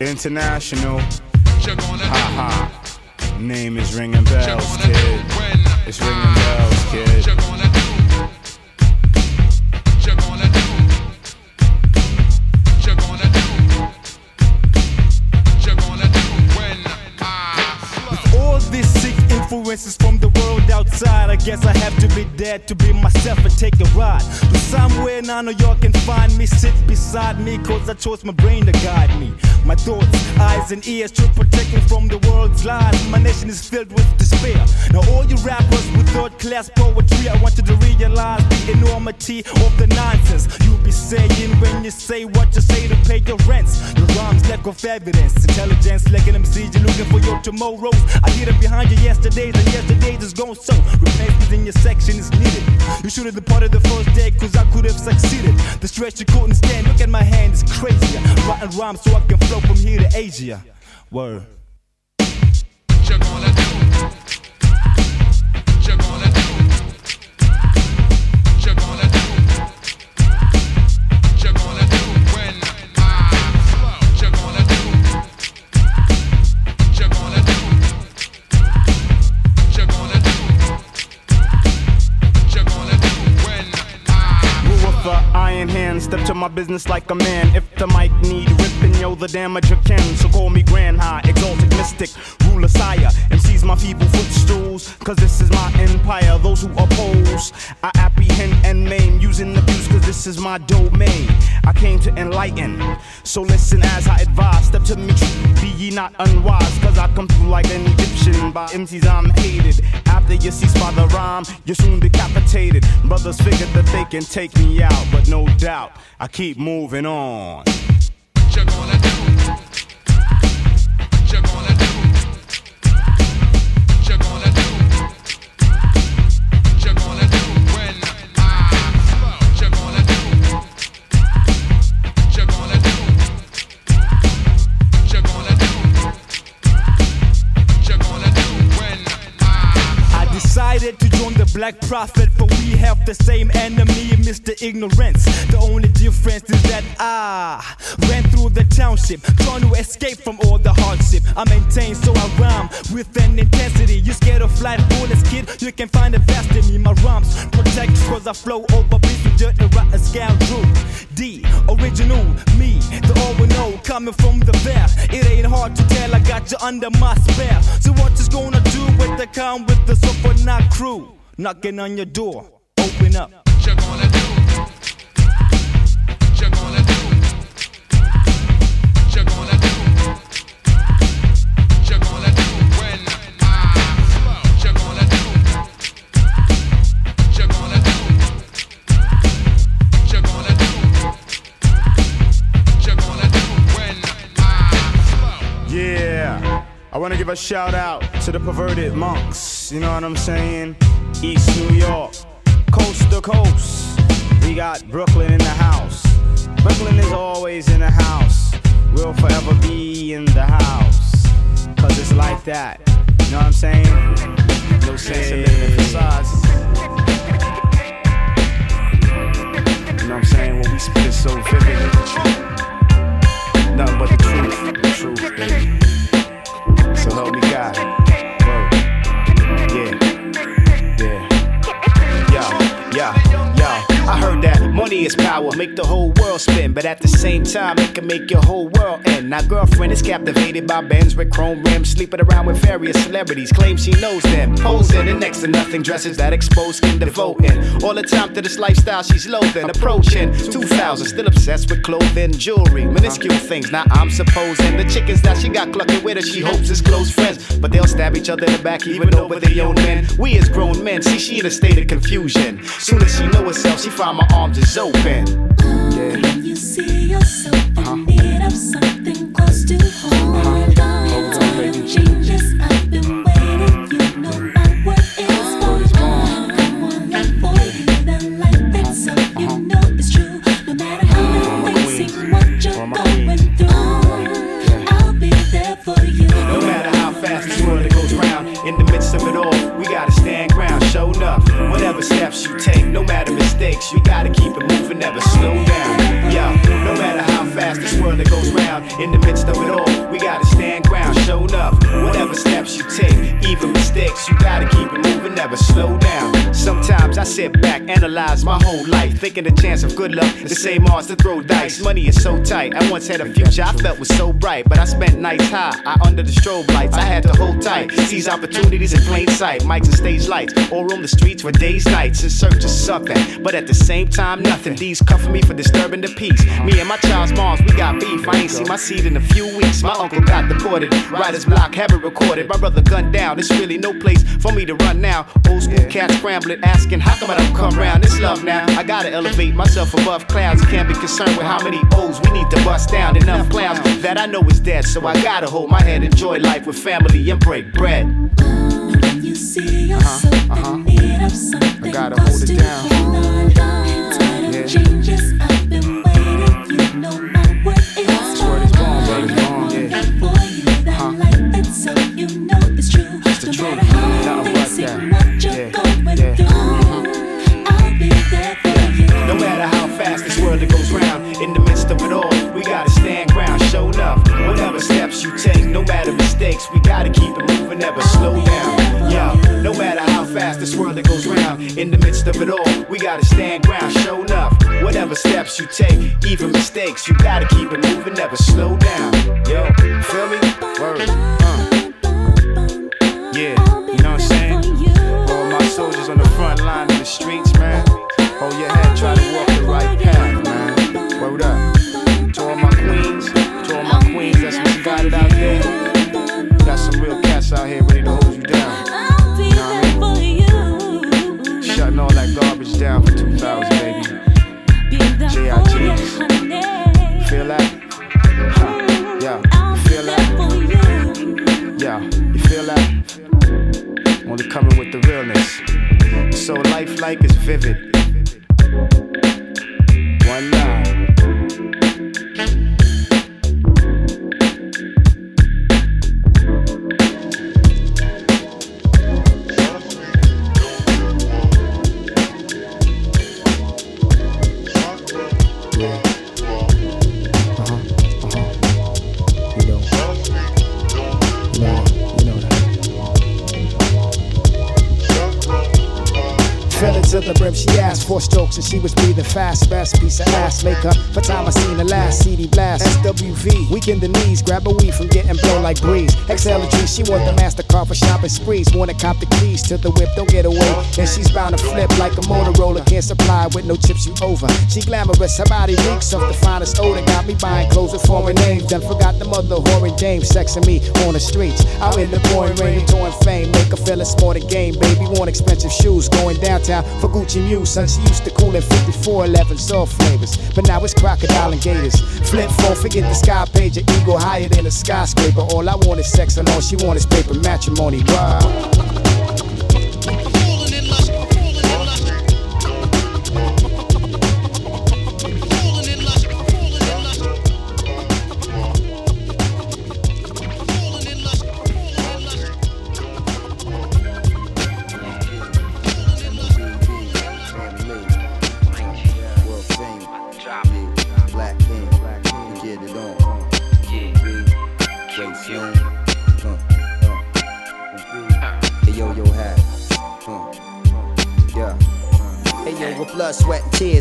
International, haha, name is Ringin' Bells Kid, it's Ringin' Bells Kid, with all these sick influences from the world outside, I guess I have to be dead to be myself and take a ride. To somewhere now New York can find me, sit beside me, cause I chose my brain to guide me. My thoughts, eyes and ears to protect me from the world's lies. My nation is filled with despair. Now all you rappers with third class poetry, I want you to realize the enormity of the nonsense you be saying when you say what you say to pay your rents. Your rhymes lack of evidence, intelligence like an MC, you're looking for your tomorrows. I hear it behind you yesterdays and yesterdays is gone, so repentance in your section is needed. You should have departed the first day cause I could have succeeded. The stretch you couldn't stand, look at my hand, it's crazy. Writing rhymes so I can flow from here to Asia. Word. What you gonna do? What you gonna do? What you gonna do? What you gonna do when I flow? What you gonna do? What you gonna do? What you gonna do? What you gonna do when I flow? With the iron hand, step to my business like a man. If the mic need ripping, yo, the damage you can. So call me Grand High, exalted mystic. Ruler sire, MC's my feeble footstools, cause this is my empire. Those who oppose, I apprehend and maim, using abuse, cause this is my domain. I came to enlighten, so listen as I advise. Step to me, be ye not unwise, cause I come through like an Egyptian. By MCs I'm hated, after you cease by the rhyme, you're soon decapitated. Brothers figured that they can take me out, but no doubt, I keep moving on. What you gonna do? What you gonna do? To join the black prophet, for we have the same enemy, Mr. Ignorance. The only difference is that I ran through the township, trying to escape from all the hardship I maintain, so I rhyme with an intensity. You scared of flight, bullets, kid? You can find a vast in me. My rhymes protect, cause I flow over beats with dirt and rotten scoundrel. D, original, me, the all we know, coming from the bear. It ain't hard to tell, I got you under my spell. So what you gonna do with the con, with the sofa knock crew knocking on your door? Open up. What you gonna do? What you gonna do? What you gonna do? What you gonna do when I flow? What you gonna do? What you gonna do? What you gonna do? What you gonna do when I flow? Yeah, I wanna give a shout out to the perverted monks, you know what I'm saying? East New York, coast to coast, we got Brooklyn in the house. Brooklyn is always in the house, we'll forever be in the house, cause it's like that, you know what I'm saying? No sense in living facades, you know what I'm saying? When we spit so vivid, nothing but the truth, baby. So help me God. Word. Yeah. Yeah. Yo. Yo. I heard that money is power, make the whole world spin, but at the same time it can make your whole world end. Now girlfriend is captivated by Benz with chrome rims, sleeping around with various celebrities, claims she knows them, posing in next to nothing dresses that expose skin, devoting all the time to this lifestyle she's loathing. Approaching 2000, still obsessed with clothing, jewelry, minuscule things. Now I'm supposing the chickens that she got clucking with her, she hopes is close friends, but they'll stab each other in the back even over their own men. We as grown men, see she in a state of confusion. Soon as she know herself, she find my arms is open. Oh, yeah. Can you see yourself in need of something close to home? Hold on, real changes I've been waiting. You know my work is for. Come on, I for you. The life that's up, you know it's true. No matter how many things seem, what you're going through, I'll be there for you. No matter how fast this world goes round, in the midst of it all, we gotta stand ground. Show enough, whatever steps you take, no matter mistakes, you gotta keep it moving, never slow down. Yo, no matter how fast this world that goes round, in the midst of it all, we gotta stand ground. Show enough, whatever steps you take, even mistakes, you gotta keep it moving, never slow down. Sometimes I I sit back, analyze my whole life, thinking the chance of good luck, the same odds to throw dice. Money is so tight. I once had a future I felt was so bright, but I spent nights high. I under the strobe lights. I had to hold tight, seize opportunities in plain sight. Mics and stage lights, or roam the streets for days, nights in search of something, but at the same time nothing. These cuffing me for disturbing the peace. Me and my child's moms, we got beef. I ain't seen my seed in a few weeks. My uncle got deported. Writer's block, haven't recorded. My brother gunned down. There's really no place for me to run now. Old school cats scrambling, asking how come I don't come round. It's love now. I gotta elevate myself above clouds. Can't be concerned with how many O's we need to bust down. Enough clowns that I know is dead, so I gotta hold my head, enjoy life with family and break bread. Oh, when you see yourself in need of something, I gotta hold it down. Changes, I've been waiting. You know my word is strong. Looking for you, that life itself, you know it's true. No matter how things seem, what you're going through, I'll be there for you. No matter how fast this world goes round, in the midst of it all, we gotta stand ground, show love. Whatever steps you take, no matter mistakes, we gotta keep it moving, never slow down. Yo, no matter how fast this world goes round, in the midst of it all, we gotta stand ground, show love. Whatever steps you take, even mistakes, you gotta keep it moving, never slow down. Yo, feel me? Word. Yeah, you know what I'm saying? All my soldiers on the front line in the streets, man. Hold your head, try to walk the right path, man. Word up. To all my queens that's got it out there. Got some real cats out here ready to hold you down. I'll be there for you. Shutting all that garbage down for 2000, baby. J.I.G. Feel that? Huh. Yeah, you feel that? Yeah, you feel that? I'm only coming with the realness. So lifelike is vivid. One line. To the brim, she asked for strokes and she was breathing fast. Best piece of ass makeup for time I seen the last CD blast. SWV, weaken the knees, grab a weed from getting blown like breeze. Exhale the trees, she want the MasterCard for shopping sprees. Wanna cop the keys to the whip, don't get away. And she's bound to flip like a Motorola. Can't supply with no chips, you over. She glamorous, her body reeks of the finest odor. Got me buying clothes with foreign names. Done forgot the mother whoring dame sexing me on the streets. Out in the pouring rain, torn fame. Make her feel it's more than game, baby. Want expensive shoes, going downtown for Gucci Muse, son, she used to cool at 5411 soft flavors, but now it's crocodile and gators. Flip phone, forget the sky page, your ego higher than a skyscraper. All I want is sex and all she want is paper matrimony. Wow.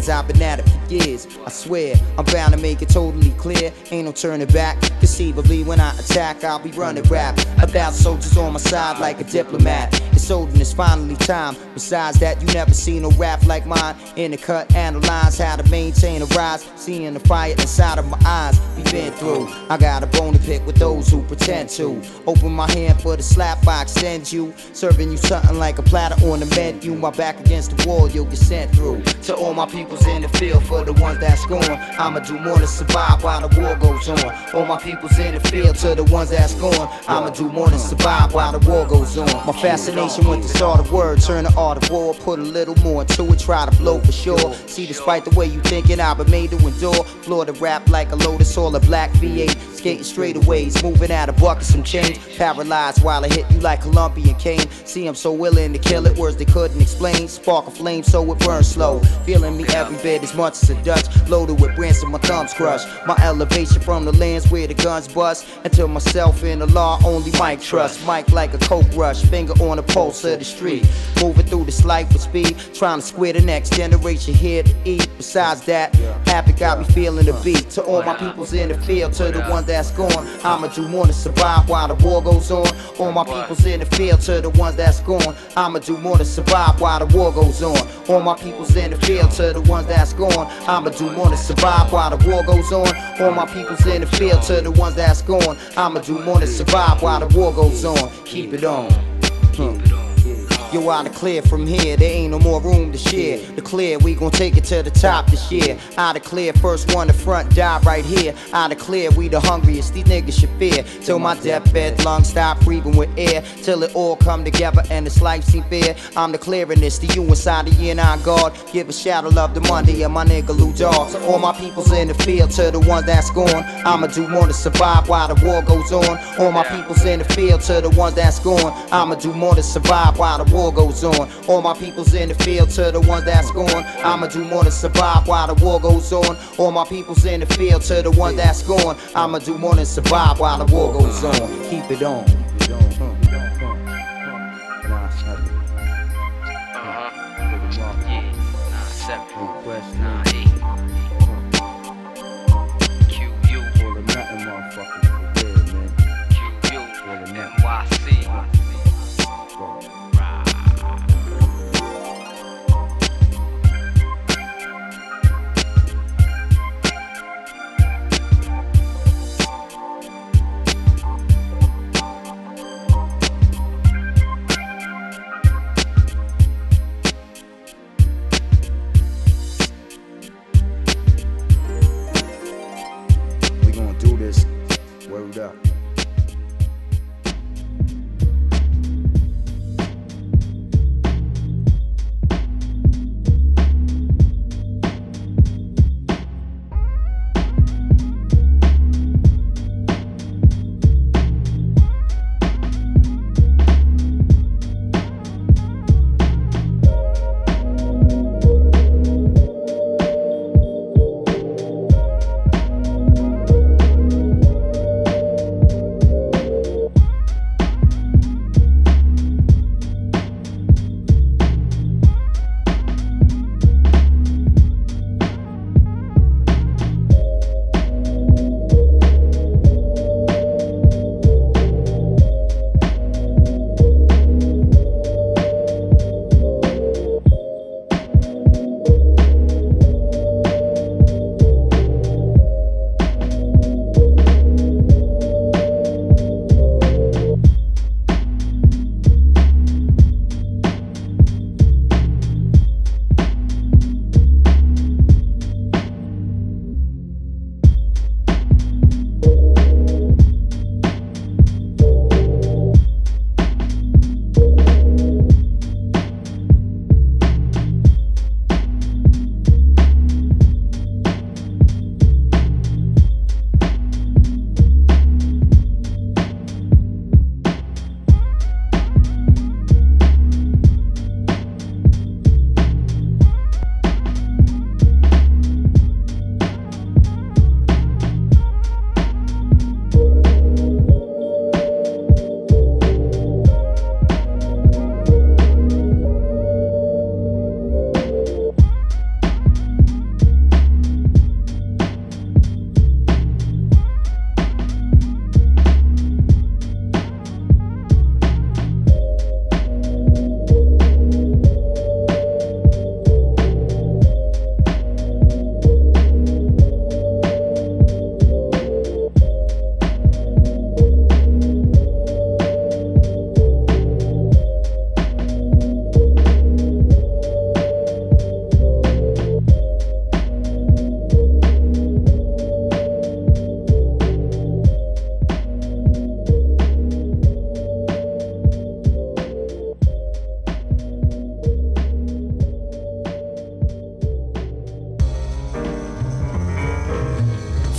I've been at it for years, I swear I'm bound to make it totally clear. Ain't no turning back. Conceivably when I attack, I'll be running rap. 1,000 soldiers on my side like a diplomat. It's old and it's finally time. Besides that, you never seen a rap like mine. In the cut, analyze how to maintain a rise. Seeing the fire inside of my eyes. We've been through. I got a bone to pick with those who pretend to. Open my hand for the slap I extend you. Serving you something like a platter on the menu. My back against the wall, you'll get sent through. To all my people in the field, for the ones that's gone, I'ma do more to survive while the war goes on. All my people's in the field, to the ones that's gone, I'ma do more to survive while the war goes on. My fascination with this art of word, turn the art of war, put a little more into it, try to blow for sure. See, despite the way you thinking, I've been made to endure. Florida rap like a Lotus, all a black V8. skating straightaways, moving out of buckets, some change. Paralyzed while I hit you like Colombian cane. See, I'm so willing to kill it, words they couldn't explain. Spark a flame so it burns slow. Feeling me every bit as much as a Dutch. Loaded with brands and my thumbs crushed. My elevation from the lands where the guns bust. Until myself and the law only mic trust. Mic like a coke rush, finger on the pulse of the street. Moving through this life with speed, trying to square the next generation here to eat. Besides that, happy got me feeling the beat. To all my peoples in the field, to the one that's gone, I'ma do more to survive while the war goes on. All my peoples in the field, to the ones that's gone, I'ma do more to survive while the war goes on. All my peoples in the field, to the ones that's gone, I'ma do more to survive while the war goes on. All my peoples in the field, to the ones that's gone, I'ma do more to survive while the war goes on. Keep it on. Yo, I declare from here, there ain't no more room to share. Declare we gon' take it to the top this year. I declare first one to front, die right here. I declare we the hungriest, these niggas should fear. Till my deathbed lungs stop breathing with air. Till it all come together and this life seem fair. I'm declaring this to you inside the year 9 guard. Give a shout of love to Monday and my nigga Lou Dog. To all my peoples in the field, to the ones that's gone, I'ma do more to survive while the war goes on. All my peoples in the field, to the ones that's gone, I'ma do more to survive while the war goes on. All my peoples in the field, to the ones that's gone, I'ma do more to survive while the war goes on. All my peoples in the field, to the ones that's gone, I'ma do more than survive while the war goes on. Keep it on.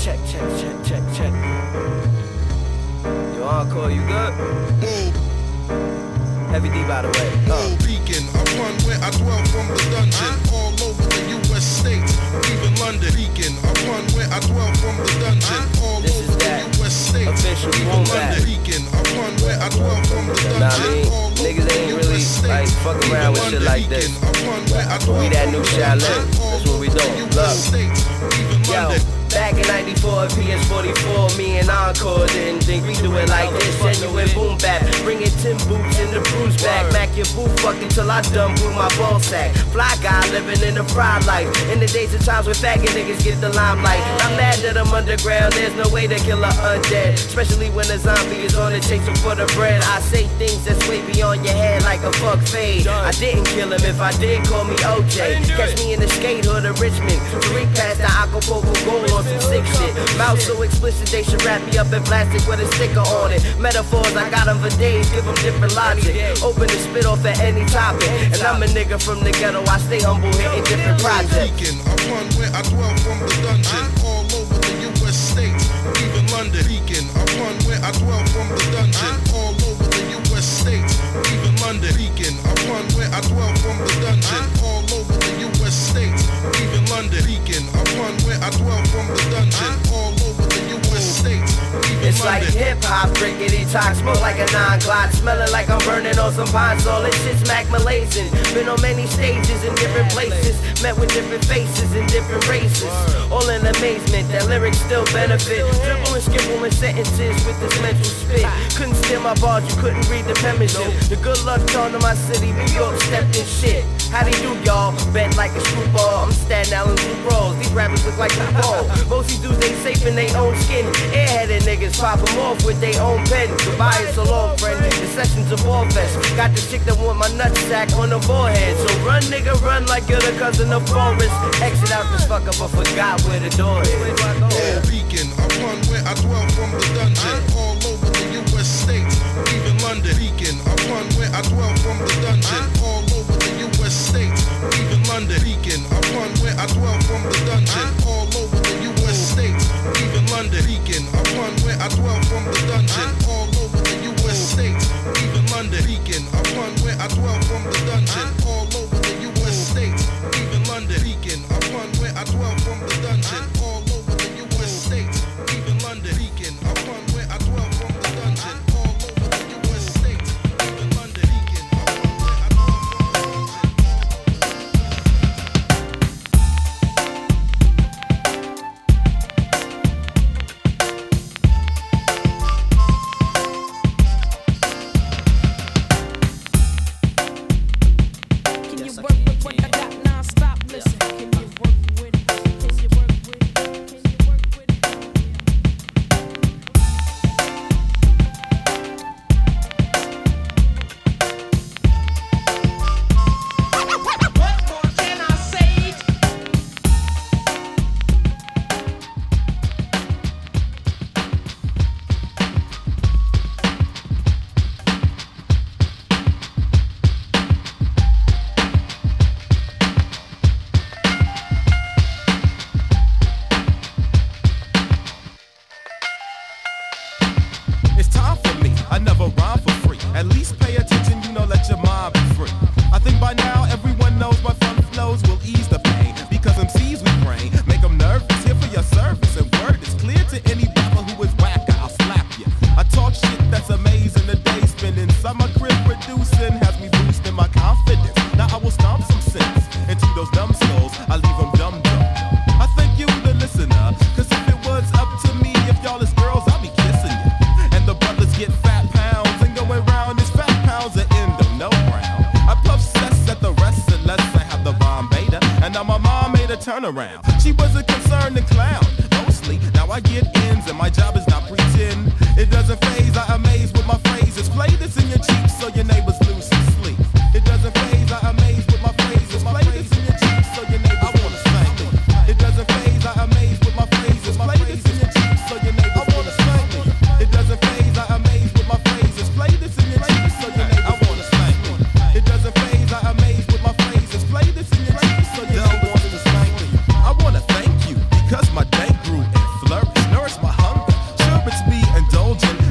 Check. call, you good? Heavy D, by the way. Beacon, I run where I dwell from the dungeon. All over the U.S. states, even London. Beacon, I run where I dwell from the dungeon. All over the U.S. states, even London. Beacon, I run where I dwell from the dungeon. All over the U.S. states, even London. Niggas ain't really like fuck around with shit like this. We that new Shaolin. That's what we doing. Look, yo. Back in 94, PS44, me and Encore didn't think we do it like this. Genuine boom bap, bringing tin boots in the bruise back. Mac your boot fucking till I done blew my ball sack. Fly guy living in the pride life. In the days and times when faggot niggas get the limelight. I'm mad that I'm underground, there's no way to kill a undead. Especially when a zombie is on the chasing for the bread. I say things that's way beyond your head like a fuck fade. I didn't kill him, if I did, call me OJ. Catch me in the skate hood of Richmond. Three past the Acapulco goal on some sick shit. Mouth so explicit they should wrap me up in plastic with a sticker on it. Metaphors, I got them for days, give them different logic. Open to spit off at any topic. And I'm a nigga from the ghetto, I stay humble hitting different projects. Beacon, I run where I dwell from the dungeon. All over the U.S. states, even London. Beacon, I run where I dwell from the dungeon. All over the U.S. states, even London. Beacon, I run where I dwell from the dungeon. All over the U.S. states, even London. Beacon, I run where I dwell from the dungeon. All over the U.S. states, even it's London. Like hip-hop, rickety talk, smoke like a non-glot. Smelling like I'm burning on some pine sol. This shit's Mac Malaysian. Been on many stages in different places. Met with different faces in different races. All in amazement, that lyrics still benefit. Dribble and skibble in sentences with this mental spit. Couldn't steal my bars, you couldn't read the penmanship. The good luck tone to my city, New York stepped in shit. How they do, y'all? Bent like a screwball. I'm standing out in blue rolls. These rappers look like blue balls. Mostly dudes, they safe in their own skin. Airheaded niggas pop them off with their own pen. Goodbye, it's so long, friend. The sessions of all fest. Got the chick that want my nutsack on the forehead. So run, nigga, run like you're the cousin of Forrest. Exit out this fucker, but forgot where the door is. All Beacon, I run where I dwell from the dungeon. All over the U.S. states, even London. Beacon, I run where I dwell from the dungeon. All over the U.S. states, even London. Beacon, I run where I dwell from the dungeon. All over the U.S. states, even London. Beacon, I run where I dwell from the dungeon. All over the U.S. states, even London. Beacon, I run where I dwell from the dungeon. All over the U.S. states, even London. Beacon, I run where I dwell from the dungeon. All over the U.S. states, even London. Beacon, I run where I dwell from the dungeon. All over the U.S. states, even London. Beacon, I run where I dwell from the dungeon.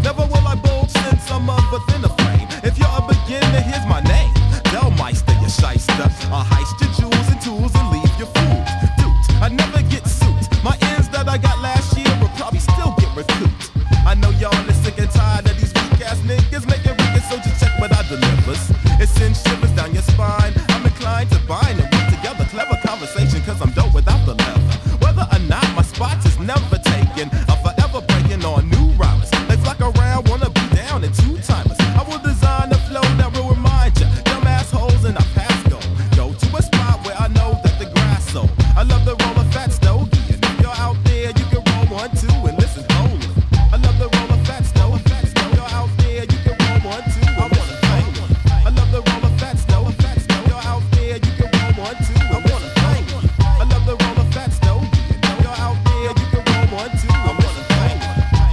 Never probably still get recouped. I know y'all is sick and tired of these weak ass niggas making records, so just check what I delivers. It sends shivers down your spine. I'm inclined to bind and work together. Clever conversation, cause I'm dope without the leather. Whether or not my spots is never taken, I'm forever breaking on new rhymes. They flock around, wanna be down in two timers. I will design a flow that will remind ya, dumb assholes and I pass go. Go to a spot where I know that the grass so. I love the roll of fat stogie, and if you're out there, you can roll 1, 2, and listen only. I love the roll of fat stogie. If you're out there, you can roll 1, 2. I wanna bang. I love the roll of fat stogie. If you're out there, you can roll 1, 2. I wanna bang. I love the roll of fat stogie. If you're out there, you can roll 1, 2. I wanna bang.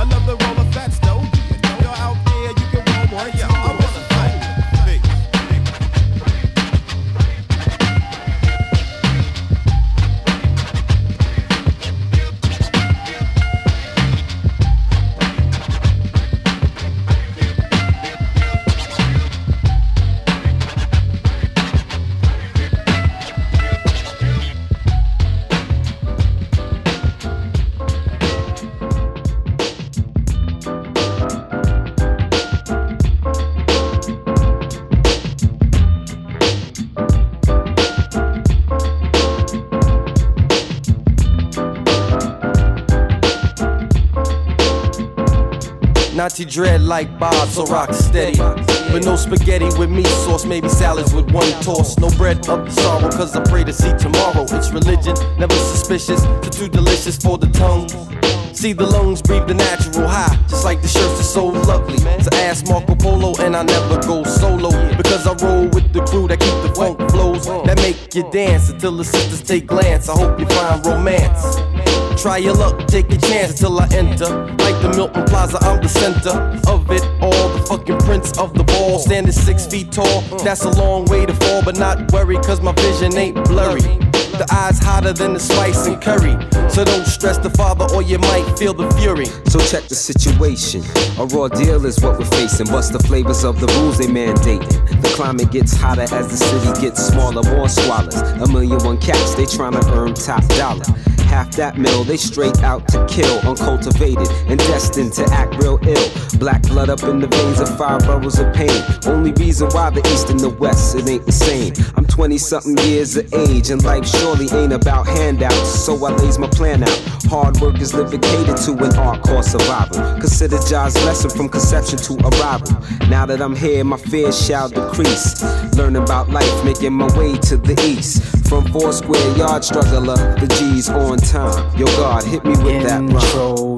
I love the roll of fat stogie. If you're out there, you can roll 1, 2. I wanna bang. Big. Nazi dread like Bob, so rock steady. But no spaghetti with meat sauce, maybe salads with one toss. No bread of the sorrow, cause I pray to see tomorrow. It's religion, never suspicious, but too delicious for the tongue. See the lungs breathe the natural high, just like the shirts are so lovely. So ask Marco Polo and I never go solo, because I roll with the crew that keep the funk flows, that make you dance until the sisters take glance. I hope you find romance. Try your luck, take a chance till I enter. Like the Milton Plaza, I'm the center of it all. The fucking prince of the ball, standing 6 feet tall. That's a long way to fall, but not worry, cause my vision ain't blurry. The eyes hotter than the spice and curry. So don't stress the father or you might feel the fury. So check the situation. A raw deal is what we're facing. What's the flavors of the rules they mandating? The climate gets hotter as the city gets smaller. More swallows, 1,000,001 caps, they tryna earn top dollar. Half that mill, they straight out to kill. Uncultivated and destined to act real ill. Black blood up in the veins of 5 boroughs of pain. Only reason why the East and the West, it ain't the same. I'm 20-something years of age, and life surely ain't about handouts. So I lays my plan out. Hard work is dedicated to an art called survival. Consider Jai's lesson from conception to arrival. Now that I'm here, my fears shall decrease. Learning about life, making my way to the East. From Foursquare Yard struggler, the G's on time. Yo God, hit me with that rhyme.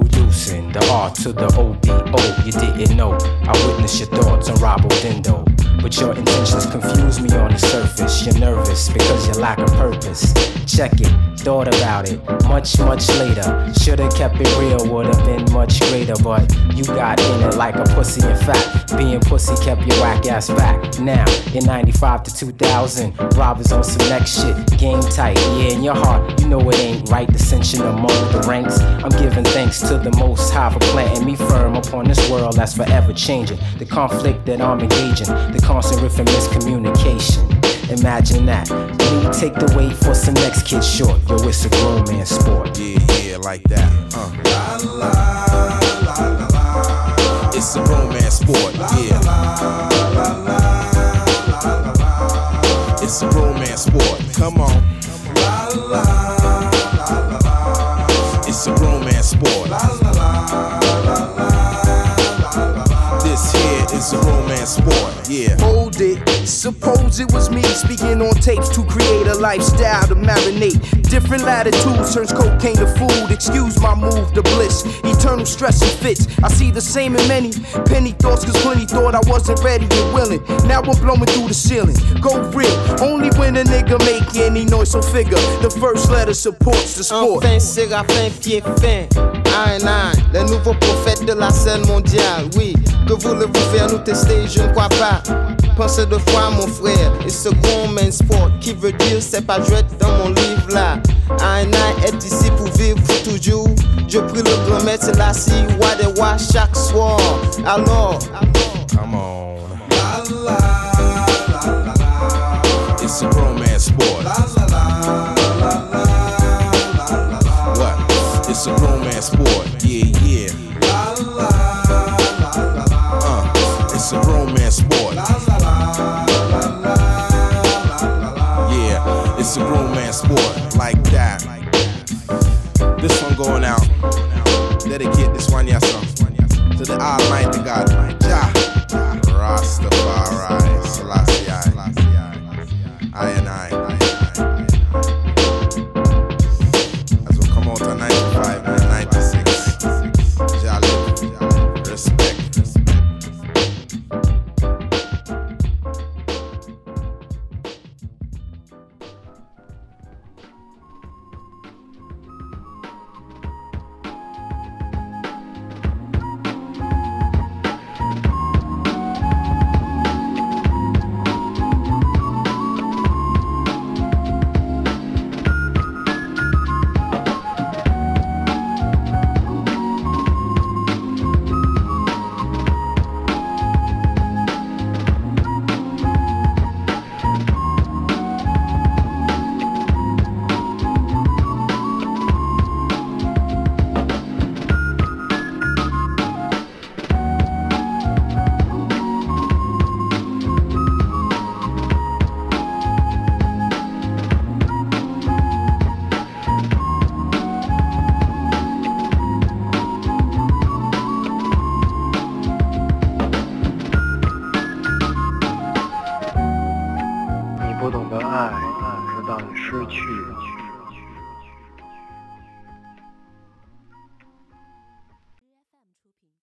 Introducing the R to the O-B-O. You didn't know, I witnessed your thoughts on Robo-Dindo. But your intentions confuse me on the surface. You're nervous because you lack a purpose. Check it, thought about it, much, much later. Should've kept it real, would've been much greater. But you got in it like a pussy. In fact, being pussy kept your whack ass back. Now, in 95 to 2000, robbers on some next shit. Game tight, yeah, in your heart, you know it ain't right. Dissension among the ranks. I'm giving thanks to the Most High for planting me firm upon this world that's forever changing. The conflict that I'm engaging, the constant riff and miscommunication. Imagine that. Then you take the weight for some next kid short. Yo, it's a grown man sport. Yeah, yeah, like that. La la la la la. It's a grown man sport. Yeah. La la la la la la. It's a grown man sport. Come on. La la la la la. It's a grown man sport. La la la la la la. This here is a grown man sport. Yeah. Hold it. Suppose it was me speaking on tapes to create a lifestyle to marinate. Different latitudes turns cocaine to food. Excuse my move to bliss. Eternal stress and fits. I see the same in many penny thoughts, cause plenty thought I wasn't ready and willing. Now we're blowing through the ceiling. Go real. Only when a nigga make any noise, so figure the first letter supports the sport. Enfin, Séraphin, pied fin. Un à un, les nouveaux prophètes de la scène mondiale. Oui, que voulez-vous faire nous tester? Je ne crois pas. Pensez deux fois mon frère, et ce grand man sport qui veut dire c'est pas jouette dans mon livre là. I and I est ici pour vivre pour toujours. Je prie le grand maître Selassie, roi des rois chaque soir. Alors, come on. La la la la la. It's a grown man sport. La la la la la la la. What? It's a grown man sport. yeah, yeah. La la la la la. It's a romance sport. La la la la la la la. Yeah, it's a romance sport like that. This one going out. Dedicate this one yourself to the Almighty God, Jah Rastafari, Selassie I and I.去。